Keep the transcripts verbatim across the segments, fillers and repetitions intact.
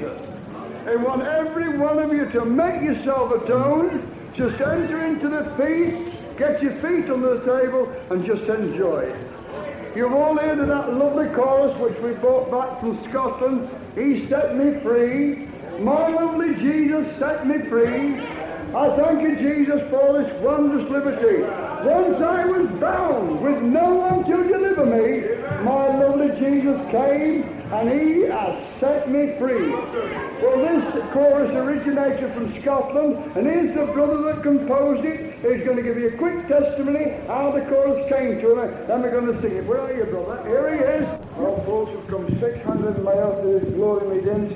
Jesus. I want every one of you to make yourself atone. Just enter into the feast, get your feet on the table, and just enjoy it. You've all heard of that lovely chorus which we brought back from Scotland. He set me free. My lovely Jesus set me free. I thank you, Jesus, for this wondrous liberty. Once I was bound with no one to deliver me, my lovely Jesus came and he has set me free. Well, this chorus originated from Scotland, and here's the brother that composed it. He's going to give you a quick testimony how the chorus came to him. Then we're going to sing it. Where are you, brother? Here he is. Well, folks, we've come six hundred miles to this glory meetings,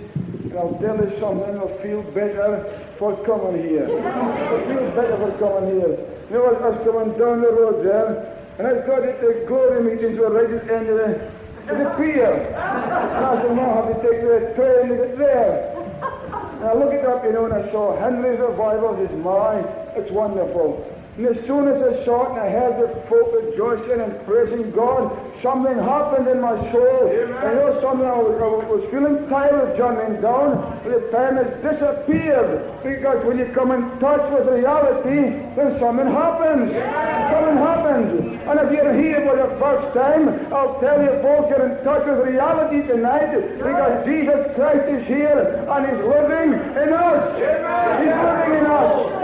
and I'll tell you something, I feel better for coming here. I feel better for coming here. You know, I was coming down the road there, and I thought that the glory meetings were right at the end of the, of the pier. And I said, now I have to take the train to get there. And I looked it up, you know, and I saw Henry's revival. It's mine. It's wonderful. And as soon as I saw it and I heard the folk rejoicing and praising God, something happened in my soul. Amen. I know something. I was, I was feeling tired of jumping down, but the time has disappeared. Because when you come in touch with reality, then something happens. Yeah. Something happens. And if you're here for the first time, I'll tell you, folks, you're in touch with reality tonight. Yeah. Because Jesus Christ is here and he's living in us. Yeah. He's living in us.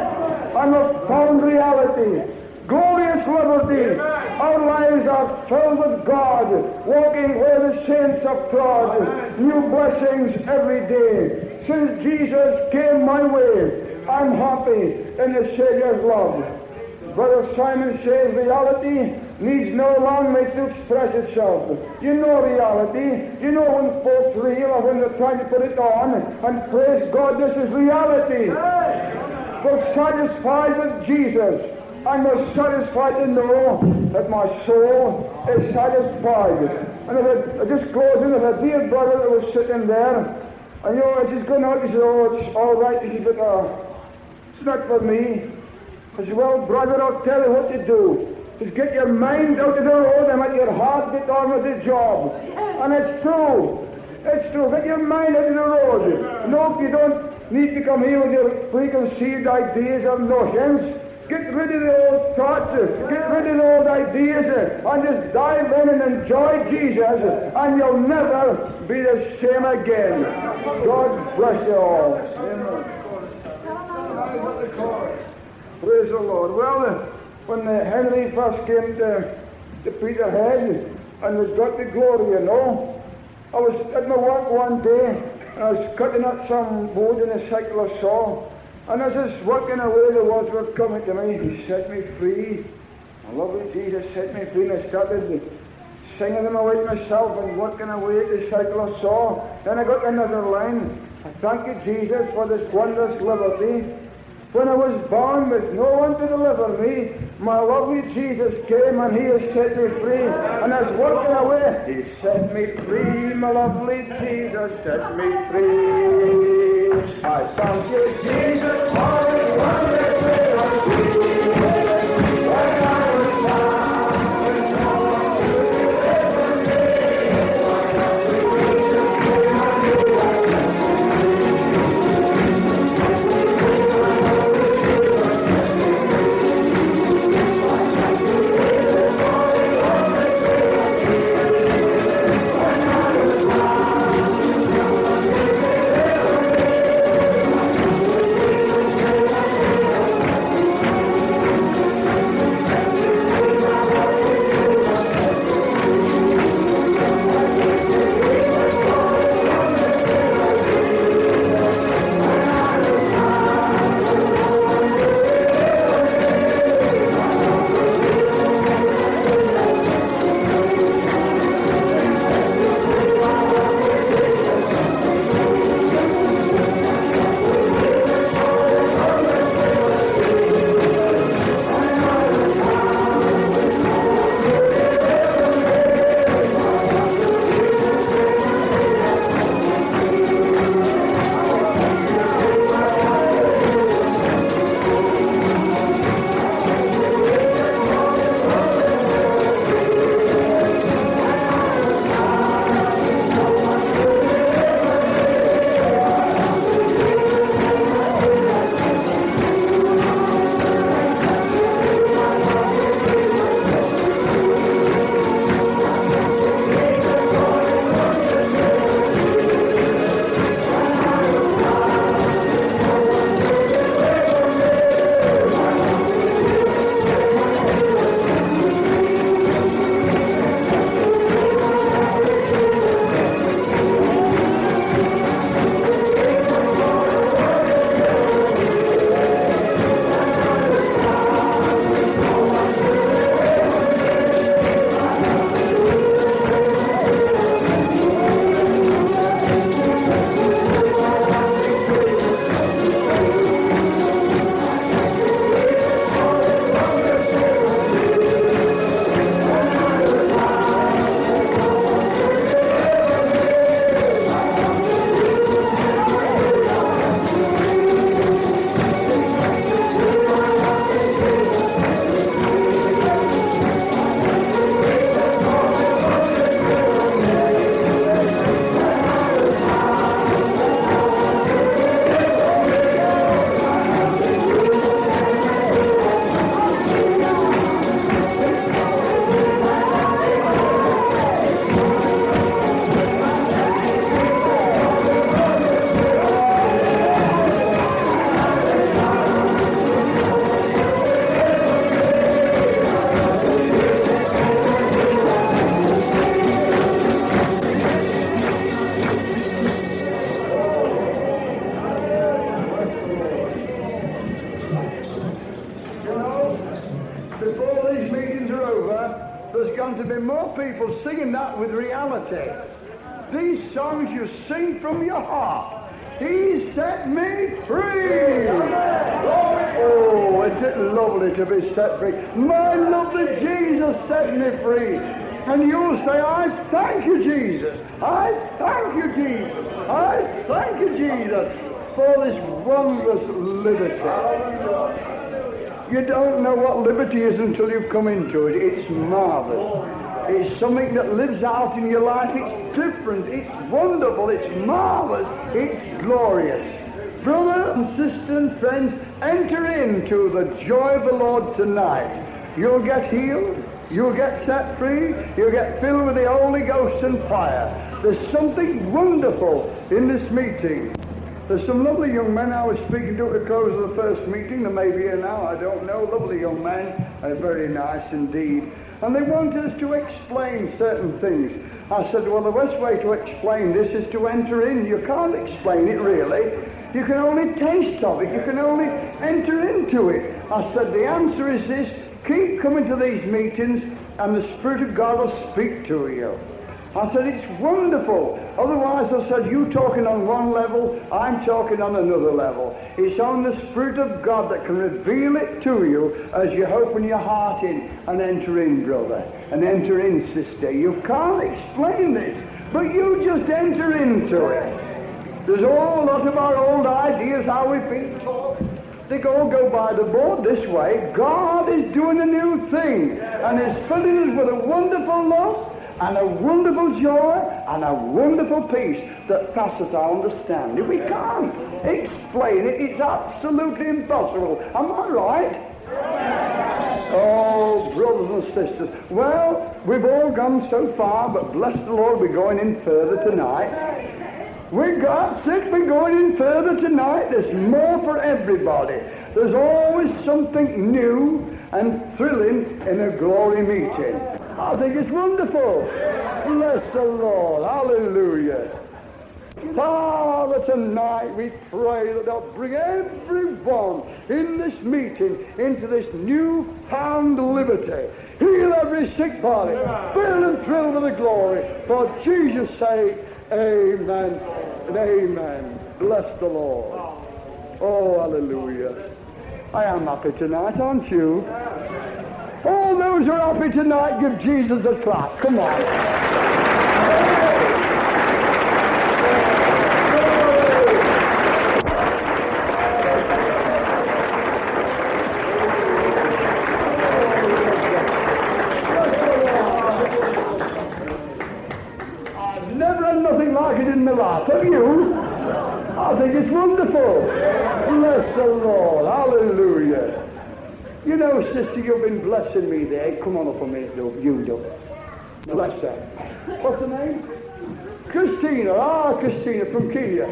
I'm a found reality, glorious liberty. Amen. Our lives are filled with God, walking where the saints have trod. Amen. New blessings every day. Since Jesus came my way, I'm happy in the Savior's love. Brother Simon says reality needs no long way to express itself. You know reality. You know when folks reel or when they're trying to put it on and praise God, this is reality. Amen. We're satisfied with Jesus. I'm most satisfied to know that my soul is satisfied. And if I, I just close in with a dear brother that was sitting there, and you know, I just going out, he said, oh, it's all right, he said, but uh, it's not for me. I said, well, brother, I'll tell you what to do. Just get your mind out of the road and let your heart get on with the job. And it's true. It's true. Get your mind out of the road. No, if you don't need to come here with your preconceived ideas and notions. Get rid of the old thoughts, get rid of the old ideas, and just dive in and enjoy Jesus, and you'll never be the same again. God bless you all. Amen. Praise the Lord. Well, when Henry first came to, to Peterhead and was got the glory, you know, I was at my work one day, and I was cutting up some wood in a circular saw, and as I was working away, the words were coming to me. He set me free. My lovely Jesus set me free. And I started singing them away to myself and working away at the circular saw. Then I got another line. I thank you, Jesus, for this wondrous liberty. When I was born with no one to deliver me, my lovely Jesus came and he has set me free. And as walking away, he set me free, my lovely Jesus set me free. I thank you, Jesus, for the wonderful liberty. going to be more people singing that with reality. These songs you sing from your heart. He set me free. Oh, isn't it lovely to be set free? My lovely Jesus set me free. And you'll say, I thank you, Jesus. I thank you, Jesus. I thank you, Jesus, for this wondrous liberty. You don't know what liberty is until you've come into it. It's marvelous. It's something that lives out in your life. It's different. It's wonderful. It's marvelous. It's glorious. Brother and sister and friends, enter into the joy of the Lord tonight. You'll get healed. You'll get set free. You'll get filled with the Holy Ghost and fire. There's something wonderful in this meeting. There's some lovely young men I was speaking to at the close of the first meeting. They may be here now, I don't know. Lovely young men, uh, very nice indeed. And they wanted us to explain certain things. I said, well, the best way to explain this is to enter in. You can't explain it, really. You can only taste of it. You can only enter into it. I said, the answer is this. Keep coming to these meetings, and the Spirit of God will speak to you. I said, it's wonderful. Otherwise, I said, you talking on one level, I'm talking on another level. It's on the Spirit of God that can reveal it to you as you open your heart in and enter in, brother, and enter in, sister. You can't explain this, but you just enter into it. There's a whole lot of our old ideas, how we've been taught. They all go by the board this way. God is doing a new thing, and is filling us with a wonderful love, and a wonderful joy, and a wonderful peace that passes our understanding. We can't explain it. It's absolutely impossible. Am I right? Yes. Oh, brothers and sisters. Well, we've all gone so far, but bless the Lord, we're going in further tonight. We got sick, we're going in further tonight. There's more for everybody. There's always something new and thrilling in a glory meeting. I think it's wonderful. Bless the Lord. Hallelujah. Father, tonight we pray that they'll bring everyone in this meeting into this newfound liberty. Heal every sick body. Fill and thrill with the glory. For Jesus' sake, amen and amen. Bless the Lord. Oh, hallelujah. I am happy tonight, aren't you? All those who are happy tonight, give Jesus a clap. Come on. I've never had nothing like it in my life, have you? I think it's wonderful. Bless the Lord. Hallelujah. You know, sister, you've been blessing me there. Come on up a minute, love. You do. Bless her. What's her name? Christina. Ah, Christina from Kenya.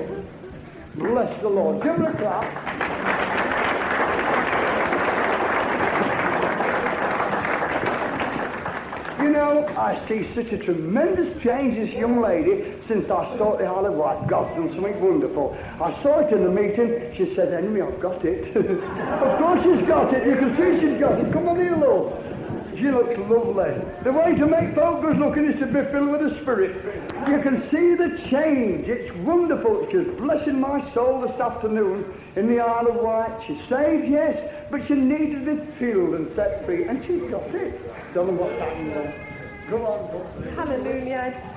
Bless the Lord. Give her a clap. You know, I see such a tremendous change this young lady since I saw the Isle of Wight. God's done something wonderful. I saw it in the meeting. She said, Henry, I've got it. Of course she's got it. You can see she's got it. Come on here, love. She looks lovely. The way to make folk good looking is to be filled with the Spirit. You can see the change. It's wonderful. She's blessing my soul this afternoon in the Isle of Wight. She's saved, yes, but she needed to be filled and set free. And she's got it. Don't know what's happened there. Go on, go. Hallelujah.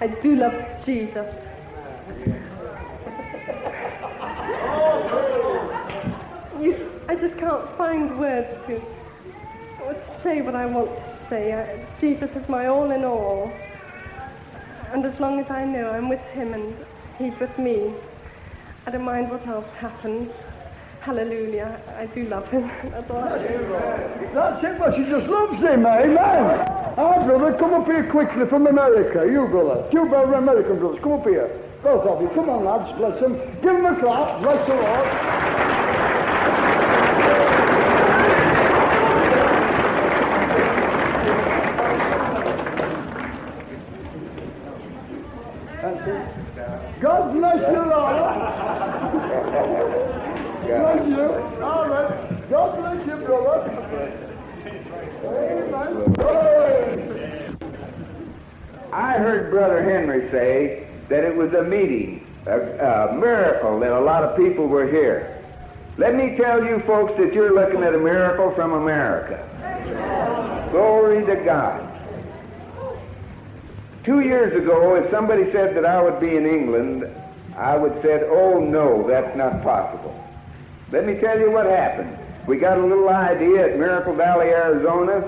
I do love Jesus. you, I just can't find words to, to say what I want to say. I, Jesus is my all in all. And as long as I know I'm with him and he's with me, I don't mind what else happens. Hallelujah. I do love him. That's all I do. That's it, but she just loves him. Amen. Our brother, come up here quickly from America. You, brother. Two brother American brothers. Come up here. Both of you. Come on, lads. Bless them. Give them a clap. Bless the Lord. God bless you, Lord. Bless you. All right. God bless you, brother. Amen. Amen. I heard Brother Henry say that it was a meeting, a, a miracle, that a lot of people were here. Let me tell you folks that you're looking at a miracle from America. Glory to God. Two years ago, if somebody said that I would be in England, I would have said, oh no, that's not possible. Let me tell you what happened. We got a little idea at Miracle Valley, Arizona,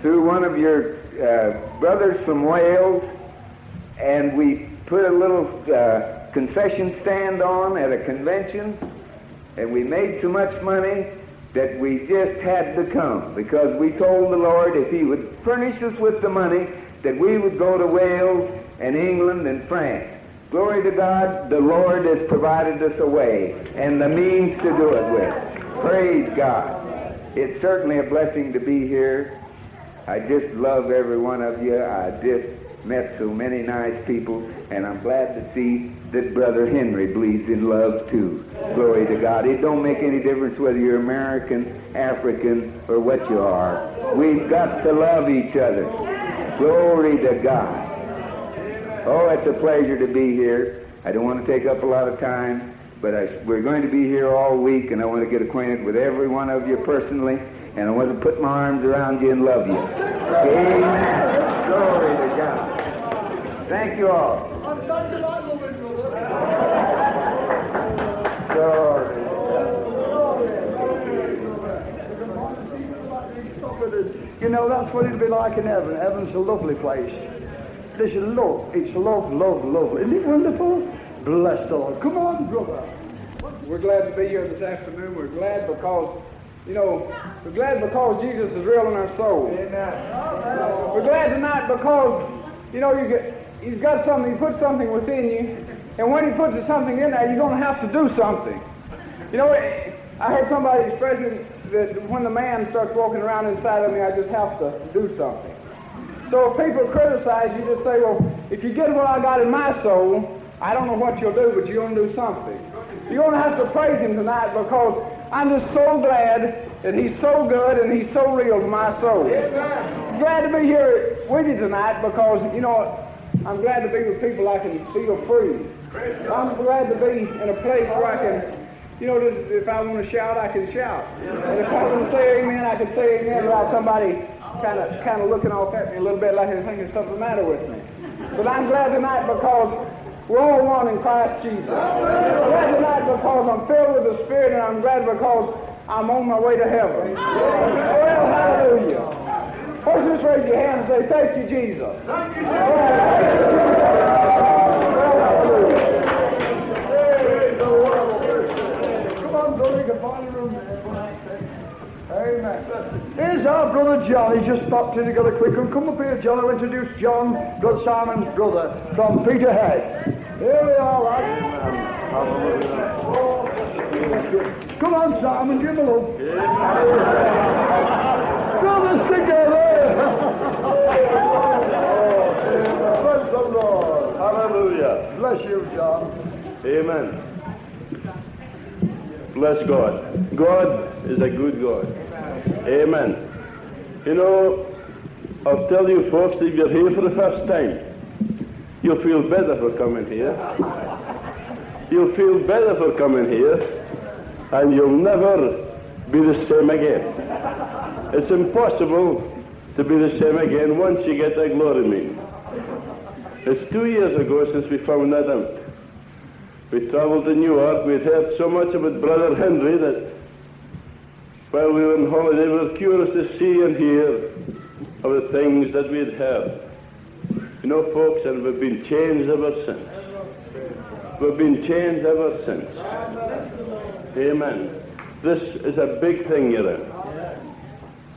through one of your uh, brothers from Wales, and we put a little uh, concession stand on at a convention, and we made so much money that we just had to come, because we told the Lord if he would furnish us with the money, that we would go to Wales and England and France. Glory to God, the Lord has provided us a way and the means to do it with. Praise God. It's certainly a blessing to be here. I just love every one of you. I just met so many nice people, and I'm glad to see that Brother Henry believes in love too. Glory to God. It don't make any difference whether you're American, African, or what you are. We've got to love each other. Glory to God. Oh, it's a pleasure to be here. I don't want to take up a lot of time, but I, we're going to be here all week, and I want to get acquainted with every one of you personally, and I want to put my arms around you and love you. Amen. Glory to God. Thank you all. Glory. You know, that's what it'll be like in heaven. Heaven's a lovely place. This is love. It's love, love, love. Isn't it wonderful? Bless the Lord. Come on, brother. We're glad to be here this afternoon. We're glad because, you know, we're glad because Jesus is real in our soul. Amen. We're glad tonight because, you know, you get, he's got something, he put something within you. And when he puts something in there, you're going to have to do something. You know, I heard somebody expressing that when the man starts walking around inside of me, I just have to do something. So if people criticize you, just say, well, if you get what I got in my soul, I don't know what you'll do, but you're going to do something. You're going to have to praise him tonight because I'm just so glad that he's so good and he's so real to my soul. I'm glad to be here with you tonight because, you know, I'm glad to be with people I can feel free. I'm glad to be in a place where I can... You know, if I want to shout, I can shout. And if I want to say amen, I can say amen without somebody kind of kind of looking off at me a little bit like they're thinking something's the matter with me. But I'm glad tonight because we're all one in Christ Jesus. I'm glad tonight because I'm filled with the Spirit, and I'm glad because I'm on my way to heaven. Well, hallelujah. First, just raise your hand and say, thank you, Jesus. Thank you, Jesus. Well, hallelujah. Amen. Here's our brother John. He just popped in to get a quick one. Come up here, John. I'll introduce John, Brother Simon's brother, from Peterhead. Here we are, lads. Come on, Simon, give him a look. Brothers together. Bless the Lord. Hallelujah. Bless you, John. Amen. Bless God. God is a good God. Amen. You know, I'll tell you folks, if you're here for the first time, you'll feel better for coming here. You'll feel better for coming here, and you'll never be the same again. It's impossible to be the same again once you get that glory meal. It's two years ago since we found that out. We traveled to New York. We'd heard so much about Brother Henry that while we were on holiday, we were curious to see and hear of the things that we'd heard. You know, folks, and we've been changed ever since. We've been changed ever since. Amen. This is a big thing, you know.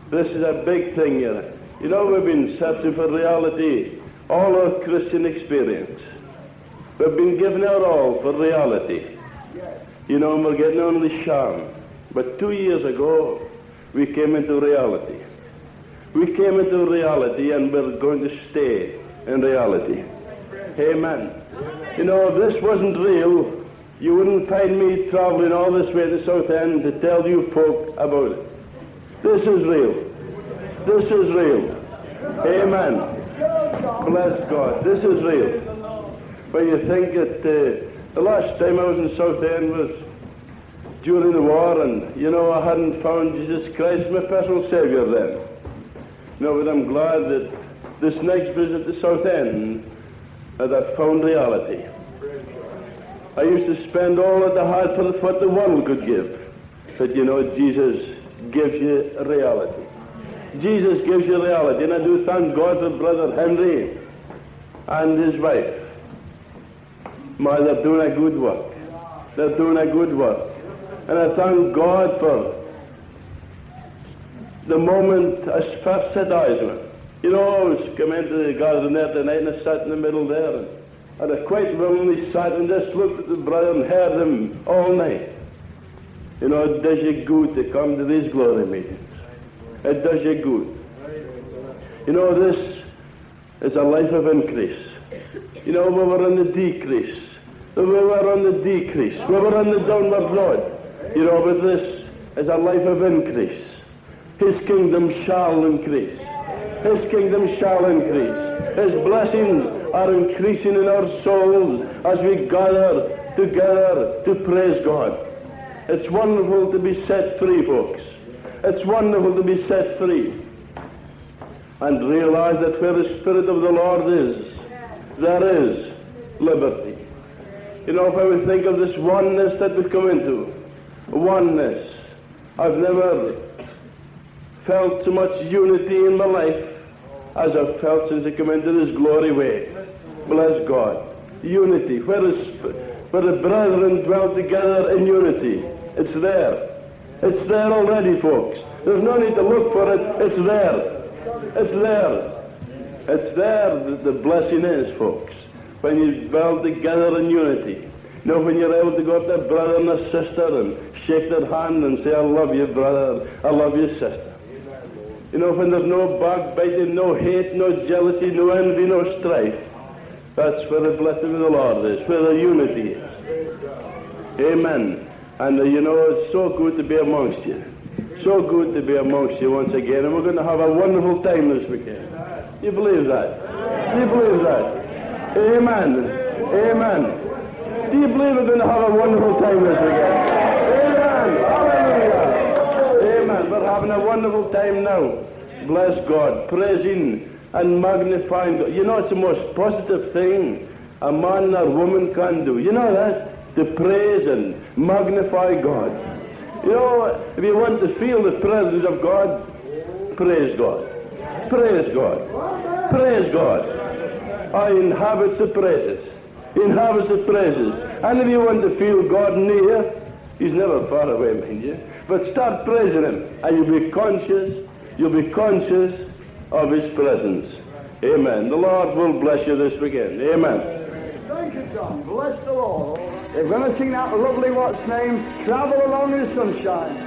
This is a big thing, you know. You know, we've been searching for reality, all our Christian experience. We've been given our all for reality. You know, we're getting only charm. But two years ago, we came into reality. We came into reality, and we're going to stay in reality. Amen. You know, if this wasn't real, you wouldn't find me traveling all this way to Southend to tell you folk about it. This is real. This is real. Amen. Bless God, this is real. But you think that uh, the last time I was in Southend was during the war, and you know I hadn't found Jesus Christ my personal Saviour then. No, but I'm glad that this next visit to Southend that I found reality. I used to spend all that I had for the, what the world could give. But you know, Jesus gives you reality. Jesus gives you reality, and I do thank God for Brother Henry and his wife. My, they're doing a good work. They're doing a good work. And I thank God for the moment I first set eyes on it. You know, I was coming into the garden there tonight, and I sat in the middle there, and, and I quite willingly sat and just looked at the brother and heard him all night. You know, it does you good to come to these glory meetings. It does you good. You know, this is a life of increase. You know, we were on the decrease. We were on the decrease. We were on the downward road. You know, but this is a life of increase. His kingdom shall increase. His kingdom shall increase. His blessings are increasing in our souls as we gather together to praise God. It's wonderful to be set free, folks. It's wonderful to be set free and realize that where the Spirit of the Lord is, there is liberty. You know, if I would think of this oneness that we've come into, oneness, I've never felt so much unity in my life as I've felt since I come into this glory way. Bless God. Unity. Where, is, where the brethren dwell together in unity, it's there. It's there already, folks. There's no need to look for it. It's there. It's there. It's there that the blessing is, folks, when you dwell together in unity. You know, when you're able to go up to a brother and a sister and shake their hand and say, I love you, brother. I love you, sister. You know, when there's no backbiting, no hate, no jealousy, no envy, no strife, that's where the blessing of the Lord is, where the unity is. Amen. And uh, you know, it's so good to be amongst you. So good to be amongst you once again. And we're going to have a wonderful time this weekend. You believe that? Do you believe that? Amen. Amen. Do you believe we're going to have a wonderful time this weekend? Amen. Hallelujah. Amen. We're having a wonderful time now. Bless God. Praising and magnifying God. You know, it's the most positive thing a man or woman can do. You know that? To praise and magnify God. You know, if you want to feel the presence of God, praise God. Praise God. Praise God. I inhabit the praises. Inhabit the praises. And if you want to feel God near, he's never far away, mind you. But start praising him, and you'll be conscious, you'll be conscious of his presence. Amen. The Lord will bless you this weekend. Amen. Thank you, John. Bless the Lord. They're going to sing that lovely what's name, Travel Along in the Sunshine.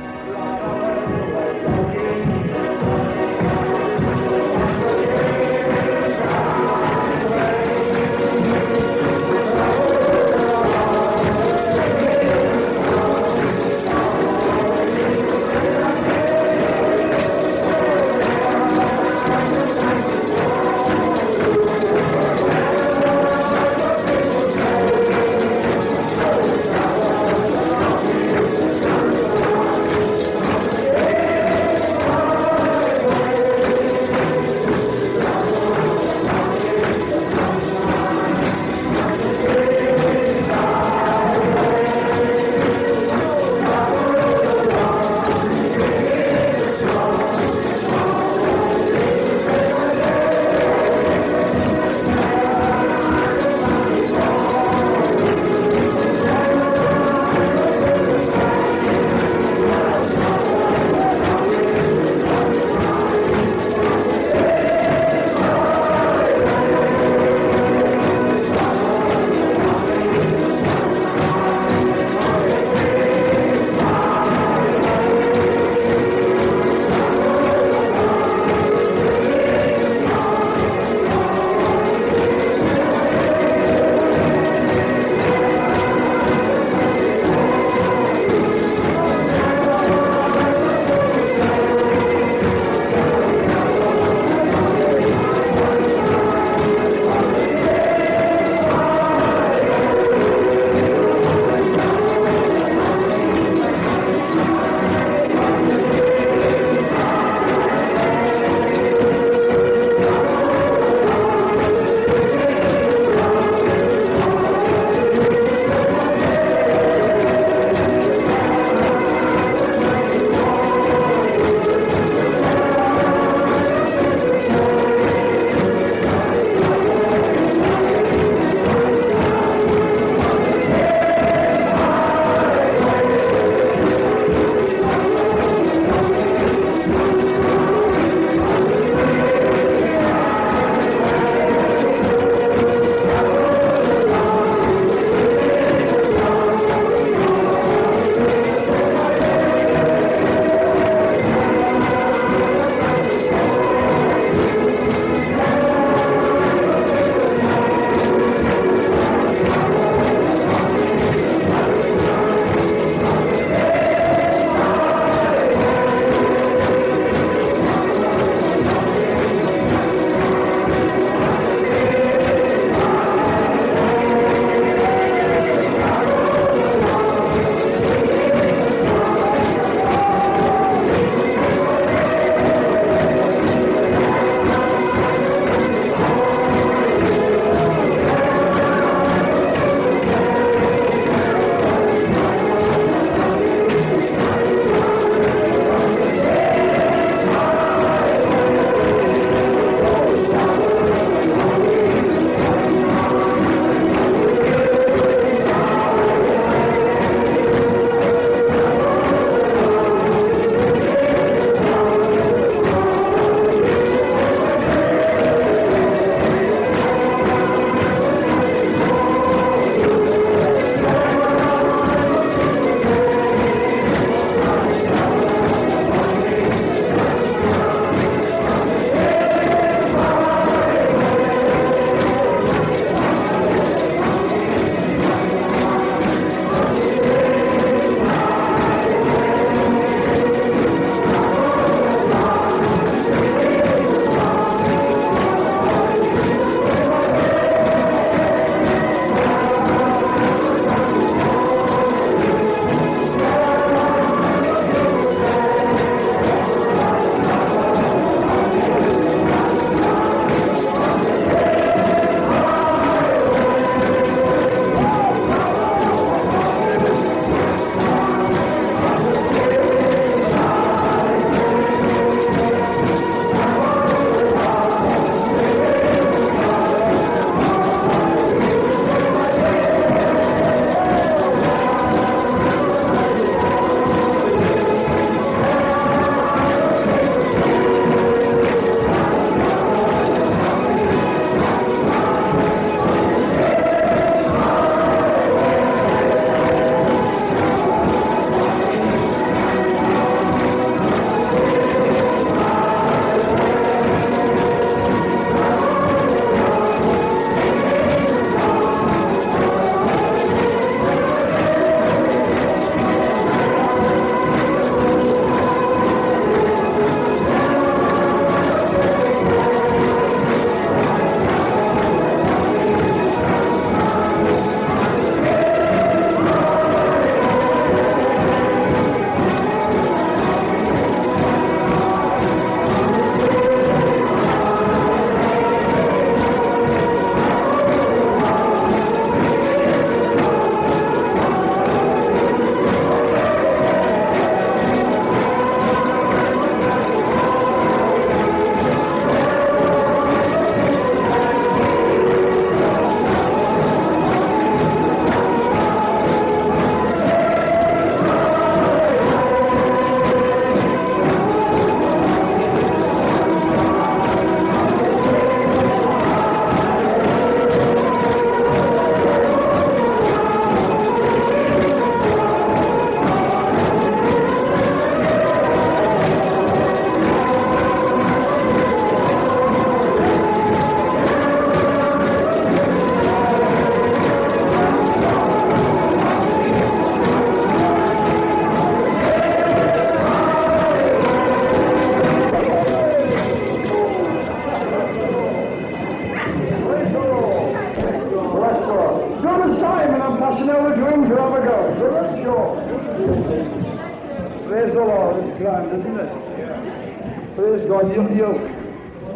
Praise the Lord, it's grand, isn't it? Yeah. Praise God, you, you,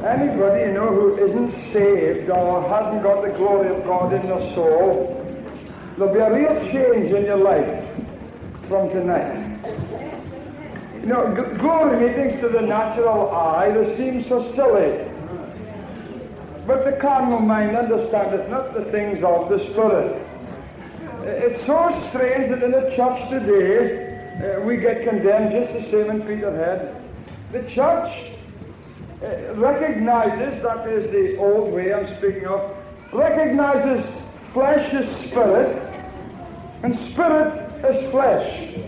anybody, you know, who isn't saved or hasn't got the glory of God in their soul, there'll be a real change in your life from tonight. You know, g- glory meetings to the natural eye, they seem so silly. But the carnal mind understandeth not the things of the Spirit. It's so strange that in the church today, uh, we get condemned just the same in Peterhead. The church uh, recognizes, that is the old way I'm speaking of, recognizes flesh is spirit, and spirit is flesh.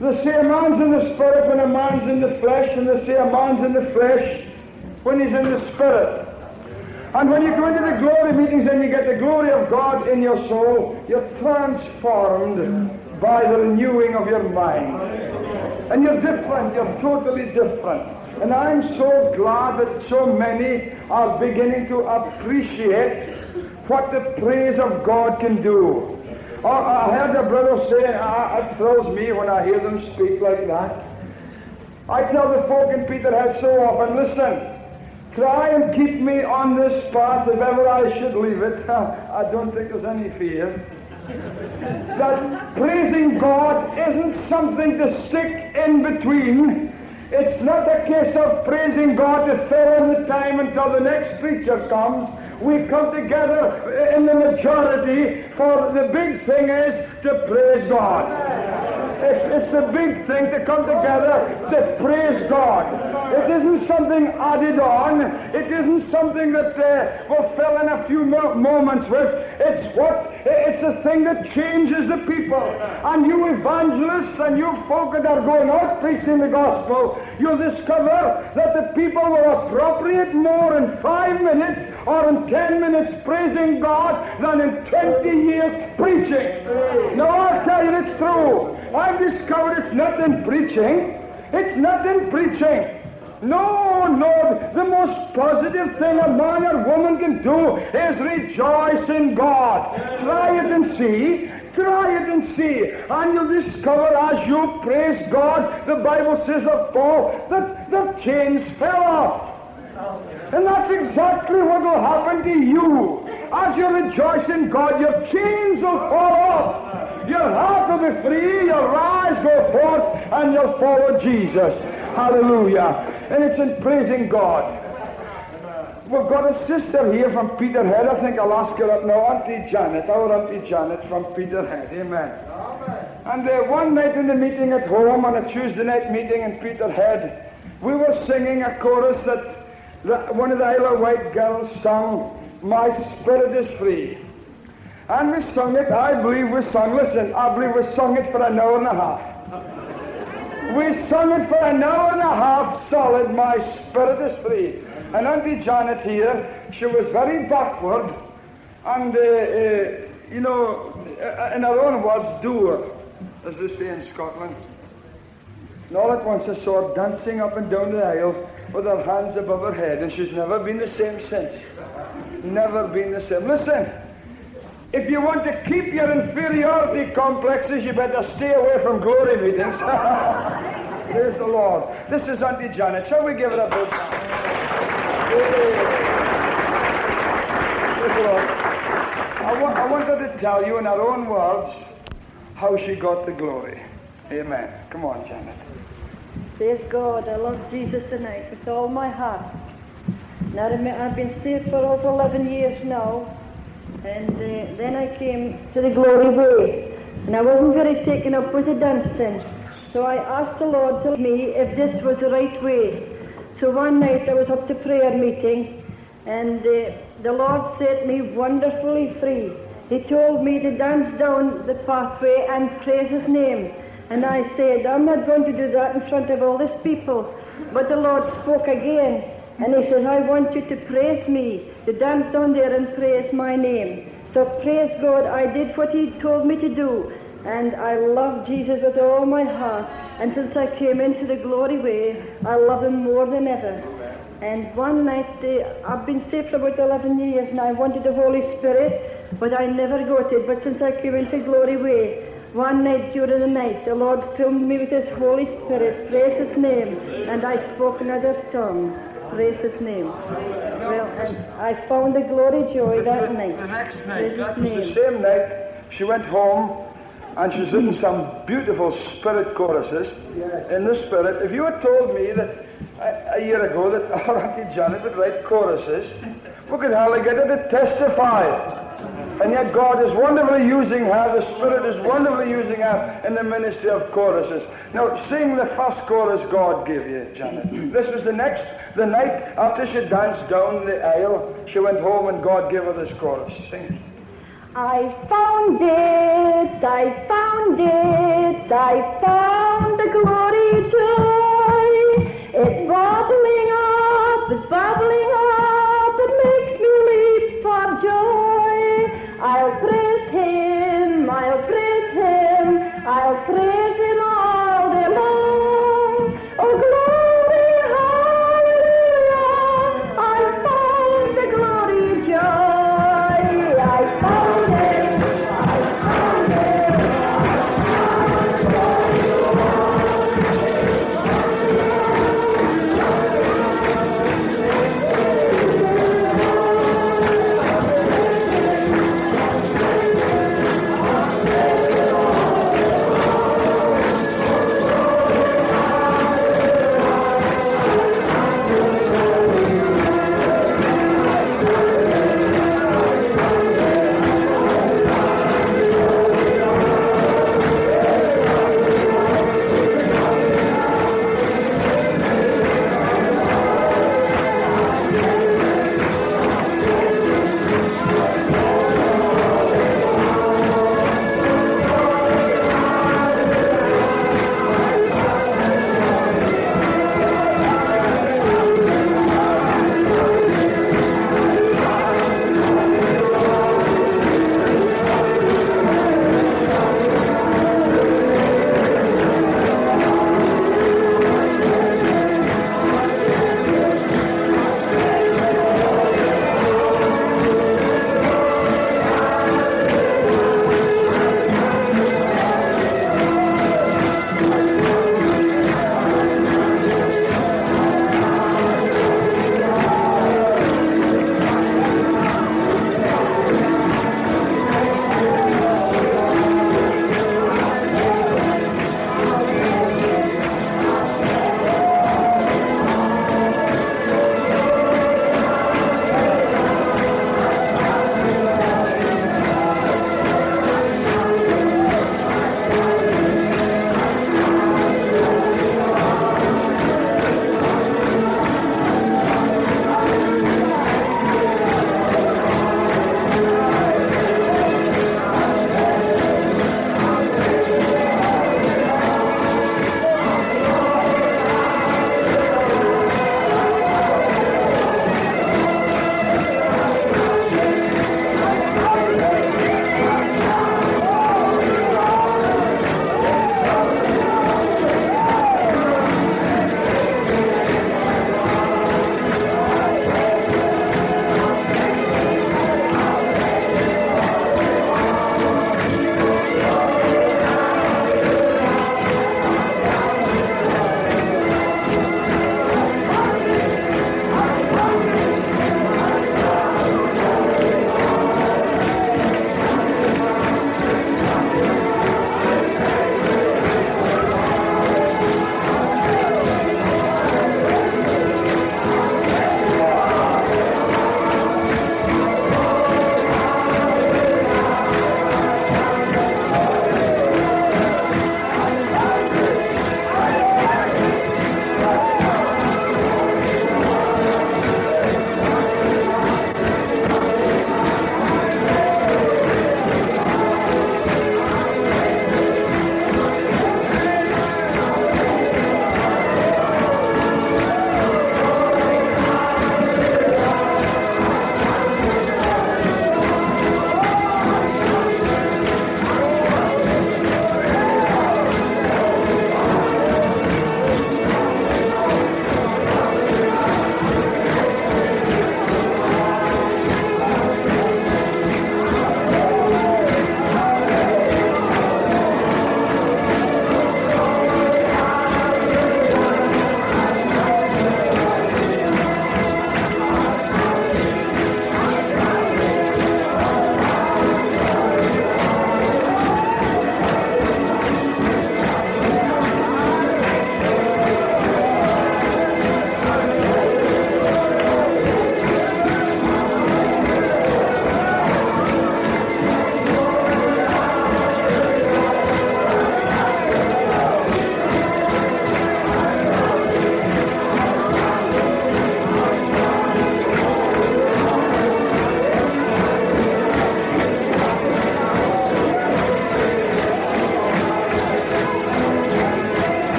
They say a man's in the spirit when a man's in the flesh, and they say a man's in the flesh when he's in the spirit. And when you go into the glory meetings and you get the glory of God in your soul, you're transformed by the renewing of your mind. And you're different, you're totally different. And I'm so glad that so many are beginning to appreciate what the praise of God can do. Oh, I heard a brother say, ah, it thrills me when I hear them speak like that. I tell the folk in Peterhead so often, listen, try and keep me on this path if ever I should leave it. I don't think there's any fear. That praising God isn't something to stick in between. It's not a case of praising God to fill in the time until the next preacher comes. We come together in the majority, for the big thing is to praise God. It's, it's the big thing to come together to praise God. It isn't something added on. It isn't something that uh, will fill in a few mo- moments with. It's what. It's the thing that changes the people. And you evangelists and you folk that are going out preaching the gospel, you'll discover that the people will appropriate more in five minutes or in ten minutes praising God than in twenty years preaching. Now I'll tell you it's true. I've discovered it's not in preaching. It's not in preaching. No, no, the most positive thing a man or woman can do is rejoice in God. Try it and see. Try it and see. And you'll discover as you praise God, the Bible says of Paul, that the chains fell off. And that's exactly what will happen to you. As you rejoice in God, your chains will fall off. Your heart will be free, your eyes go forth, and you'll follow Jesus. Hallelujah. And it's in praising God. We've got a sister here from Peterhead. I think I'll ask her up now. Auntie Janet, our Auntie Janet from Peterhead. Amen. And uh, one night in the meeting at home, on a Tuesday night meeting in Peterhead, we were singing a chorus that the, one of the Isle of Wight girls sung, "My Spirit is Free." And we sung it, I believe we sung, listen, I believe we sung it for an hour and a half. We sung it for an hour and a half solid, "My Spirit is Free." And Auntie Janet here, she was very backward and, uh, uh, you know, in her own words, dour, as they say in Scotland. And all at once I saw her dancing up and down the aisle with her hands above her head, and she's never been the same since. Never been the same. Listen, if you want to keep your inferiority complexes, you better stay away from glory meetings. Praise the Lord. This is Auntie Janet. Shall we give it a big hand? I, wa- I want her to tell you in her own words how she got the glory. Amen. Come on, Janet. Praise God. I love Jesus tonight with all my heart. Now, I've been saved for over eleven years now, and uh, then I came to the glory way, and I wasn't very taken up with the dancing, so I asked the Lord to me if this was the right way. So one night I was up to prayer meeting, and uh, the Lord set me wonderfully free. He told me to dance down the pathway and praise His name, and I said, I'm not going to do that in front of all these people. But the Lord spoke again, and He says, I want you to praise me, to dance down there and praise my name. So praise God, I did what He told me to do, and I love Jesus with all my heart. And since I came into the glory way, I love Him more than ever. And one night, uh, I've been saved for about eleven years, and I wanted the Holy Spirit, but I never got it. But since I came into glory way, One night during the night, the Lord filled me with His Holy Spirit. Praise His name. And I spoke in other tongues. Praise His name. Well, I found the glory joy that night. The next night, that was the same night, she went home and she's written some beautiful spirit choruses in the spirit. If you had told me that a year ago that our Auntie Janet would write choruses, we could hardly get her to testify. And yet God is wonderfully using her, the Spirit is wonderfully using her in the ministry of choruses. Now sing the first chorus God gave you, Janet. This was the next, the night after she danced down the aisle, she went home and God gave her this chorus. Sing it. I found it, I found it, I found the glory joy. It's bubbling up, it's bubbling up, it makes me leap for joy. I'll praise Him, I'll praise Him, I'll praise Him all day long. Oh, glory, hallelujah, I found the glory joy. I found it, I found it, I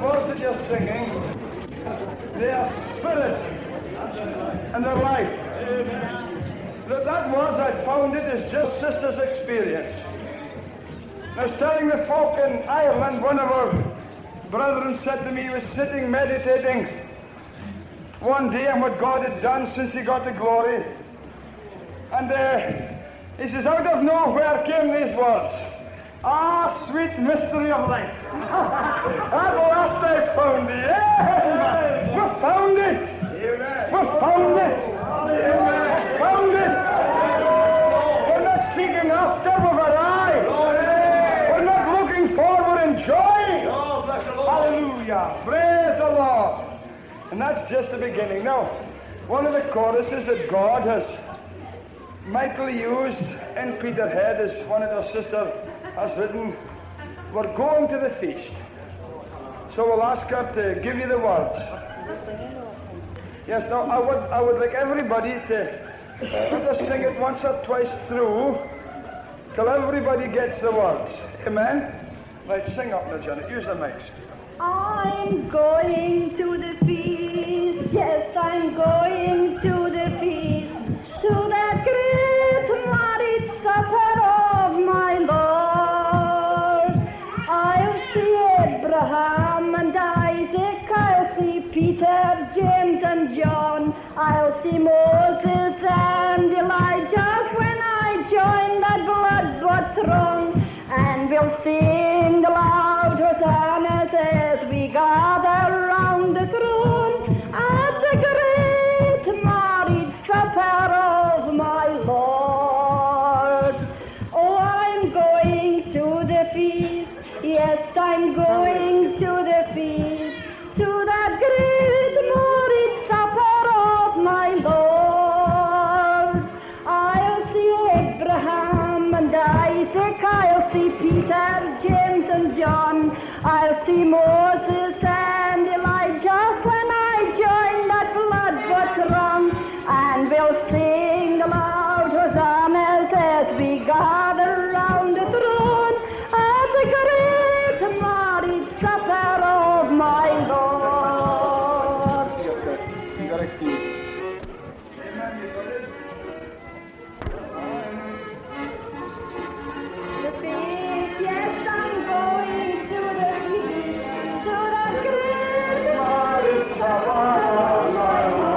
words that you're singing, they are spirit and their life. Amen. That that was, I found it, is just sister's experience. I was telling the folk in Ireland, one of our brethren said to me, he was sitting meditating one day on what God had done since he got to glory. And uh, he says, out of nowhere came these words. Ah, sweet mystery of life. At last I found it. Yeah. We found it. We found it. We found it. We're not seeking after, we've arrived. We're not looking forward and joy. Hallelujah. Praise the Lord. And that's just the beginning. Now, one of the choruses that God has mightily used in Peterhead is one of our sisters has written, we're going to the feast. So we'll ask her to give you the words. Yes, now I would, I would like everybody to let us sing it once or twice through till everybody gets the words. Amen? Right, sing up now, Janet. Use the mics. I'm going to the feast. Yes, I'm going to the feast. To the great marriage supper of my Lord. Abraham and Isaac, I'll see Peter, James and John, I'll see Moses and Elijah when I join that blood-bought throng, and we'll sing loud hosannas as we gather round the throne at the great marriage supper of my Lord. Oh, I'm going to the feast. Yes, I'm going to the feast, to that great marriage supper of my Lord. I'll see Abraham and Isaac, I'll see Peter, James and John, I'll see Moses and Elijah when I join that blood-bought throng, and we'll sing loud hosannas as we gather round the throne at the great supper of my Lord. The feast, yes, I'm going to the feast, to the great marriage supper of my Lord.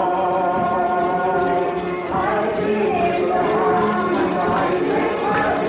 I see the Lamb and I see the Lamb.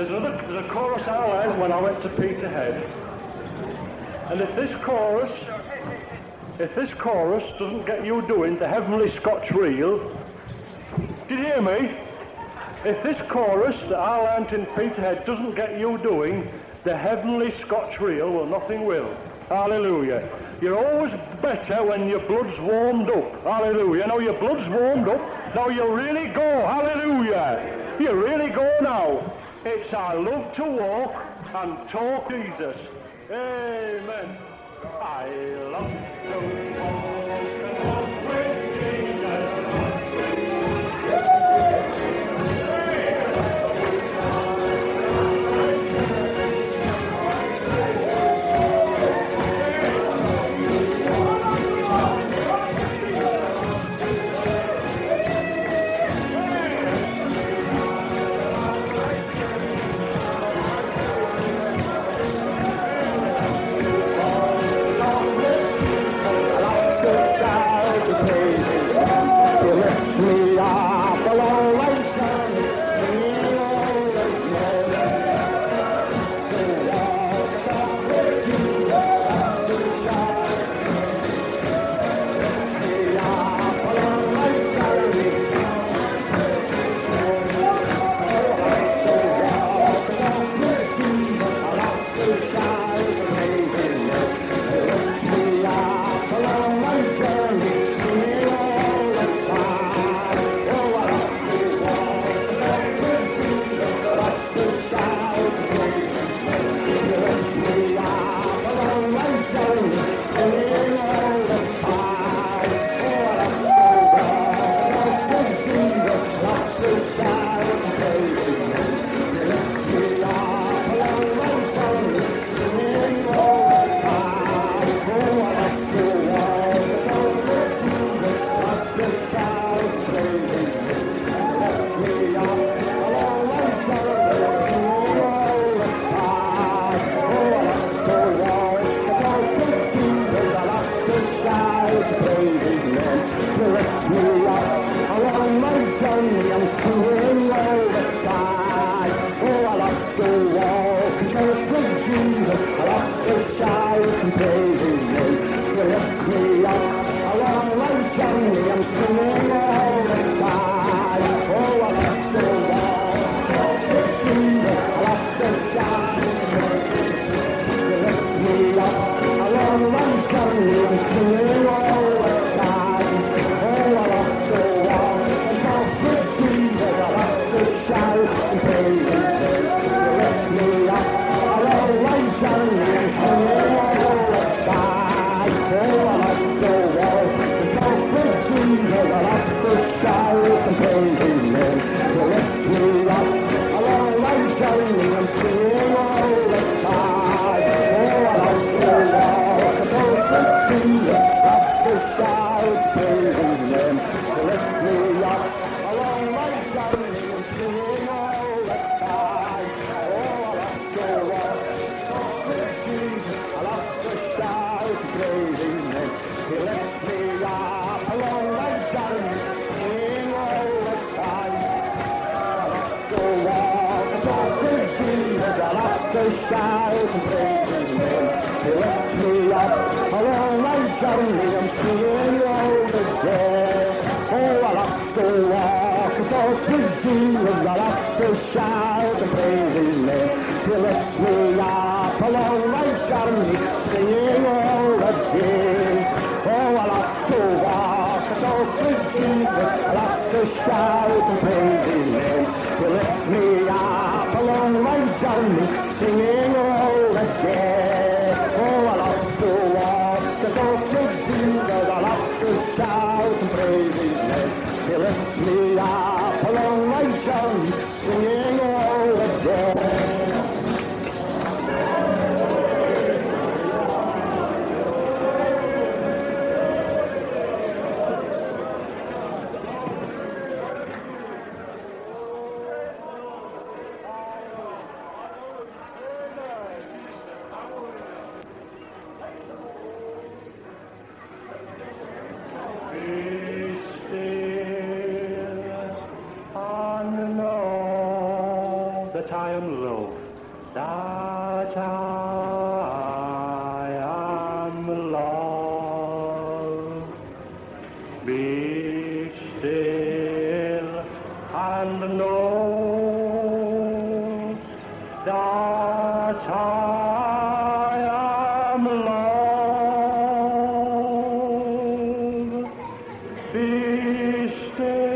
There's another, there's a chorus I learned when I went to Peterhead. And if this chorus, if this chorus doesn't get you doing the heavenly Scotch reel, did you hear me? If this chorus that I learnt in Peterhead doesn't get you doing the heavenly Scotch reel, well, nothing will. Hallelujah. You're always better when your blood's warmed up. Hallelujah. Now your blood's warmed up. Now you really go. Hallelujah. You really go now. It's I love to walk and talk Jesus. Amen. I love to walk and talk with that I am loath, that I am lost. Be still and know that I am lost. Be still.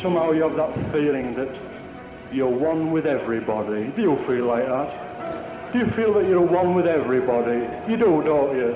Somehow you have that feeling that you're one with everybody. Do you feel like that? Do you feel that you're one with everybody? You do, don't you?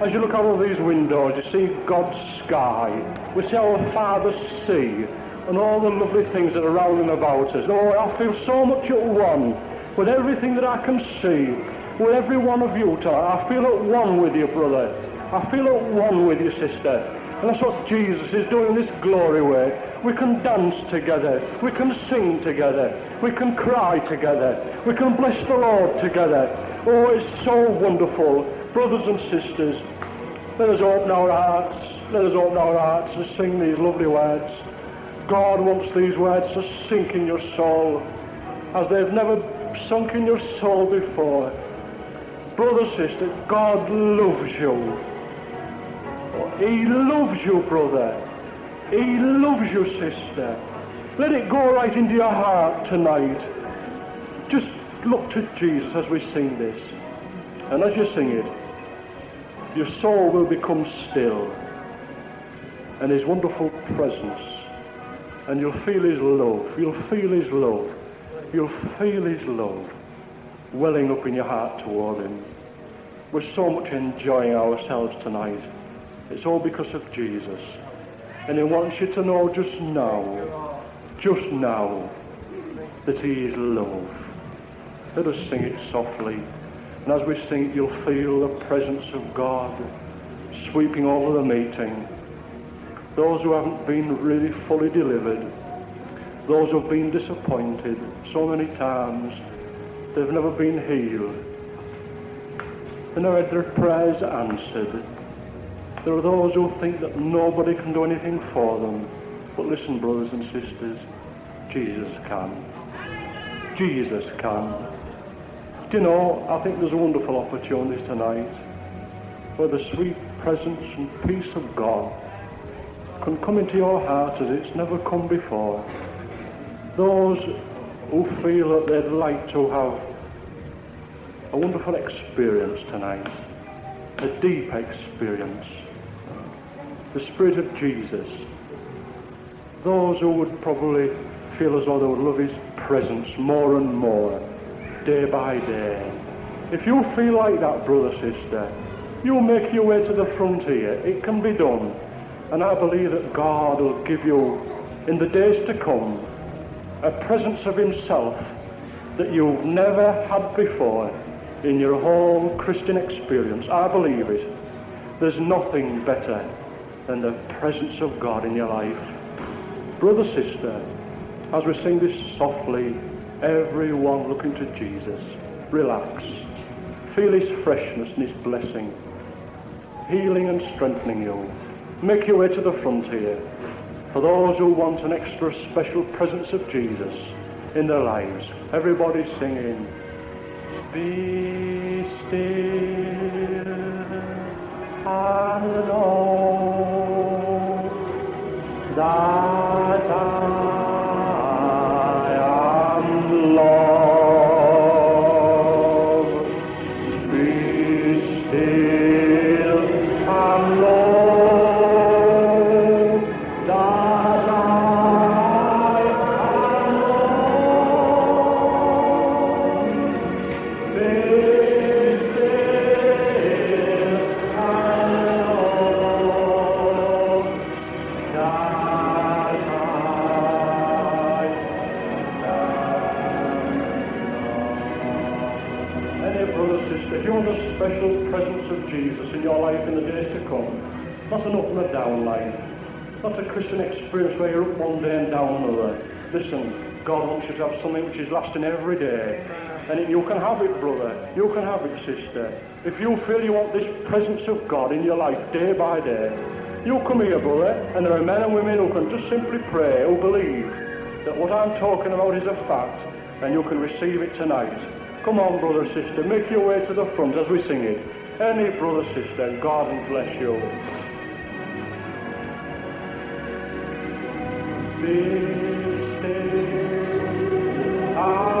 As you look out of these windows, you see God's sky. We see our Father's sea and all the lovely things that are round and about us. Oh, I feel so much at one with everything that I can see, with every one of you, tonight. I feel at one with you, brother. I feel at one with you, sister. And that's what Jesus is doing in this glory way. We can dance together, we can sing together, we can cry together, we can bless the Lord together. Oh, it's so wonderful. Brothers and sisters, let us open our hearts, let us open our hearts and sing these lovely words. God wants these words to sink in your soul as they've never sunk in your soul before. Brother, sister, God loves you. He loves you, brother. He loves you, sister. Let it go right into your heart tonight. Just look to Jesus as we sing this. And as you sing it, your soul will become still. And his wonderful presence. And you'll feel his love. You'll feel his love. You'll feel his love welling up in your heart toward him. We're so much enjoying ourselves tonight. It's all because of Jesus. And he wants you to know just now, just now, that he is love. Let us sing it softly. And as we sing it, you'll feel the presence of God sweeping all of the meeting, those who haven't been really fully delivered, those who have been disappointed so many times, they've never been healed. They never had their prayers answered. There are those who think that nobody can do anything for them. But listen, brothers and sisters, Jesus can. Jesus can. Do you know, I think there's a wonderful opportunity tonight where the sweet presence and peace of God can come into your heart as it's never come before. Those who feel that they'd like to have a wonderful experience tonight, a deep experience, the Spirit of Jesus, those who would probably feel as though they would love his presence more and more, day by day. If you feel like that, brother, sister, you make your way to the frontier. It can be done. And I believe that God will give you, in the days to come, a presence of himself that you've never had before in your whole Christian experience. I believe it. There's nothing better than the presence of God in your life. Brother, sister, as we sing this softly, everyone looking to Jesus, relax. Feel his freshness and his blessing, healing and strengthening you. Make your way to the frontier for those who want an extra special presence of Jesus in their lives. Everybody singing, be still and know that I where you're up one day and down another. Listen, God wants you to have something which is lasting every day. And you can have it, brother. You can have it, sister. If you feel you want this presence of God in your life day by day, you come here, brother, and there are men and women who can just simply pray, who believe that what I'm talking about is a fact, and you can receive it tonight. Come on, brother, sister, make your way to the front as we sing it. Any brother, sister, God bless you. Amen. I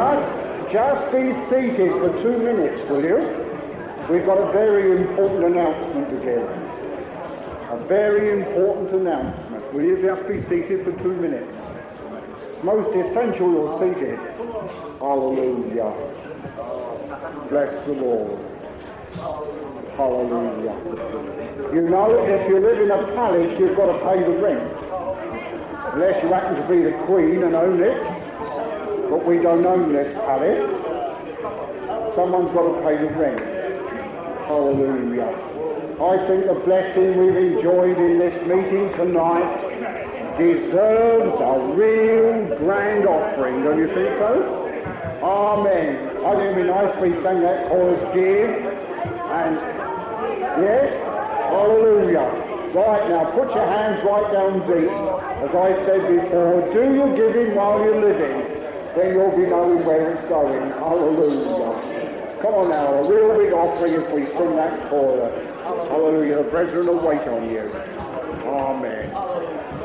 Just, just be seated for two minutes, will you? We've got a very important announcement to give. A very important announcement. Will you just be seated for two minutes? Most essential you're seated. Hallelujah. Bless the Lord. Hallelujah. You know, if you live in a palace, you've got to pay the rent. Unless you happen to be the Queen and own it. But we don't own this palace. Someone's got to pay the rent. Hallelujah. I think the blessing we've enjoyed in this meeting tonight deserves a real grand offering, don't you think so? Amen. I think it would be nice if we sang that chorus, dear. And yes, hallelujah. Right now, put your hands right down deep. As I said before, do your giving while you're living, then you'll be knowing where it's going. Hallelujah. Come on now, a real big offering if we sing that chorus. Hallelujah. The brethren will wait on you. Amen.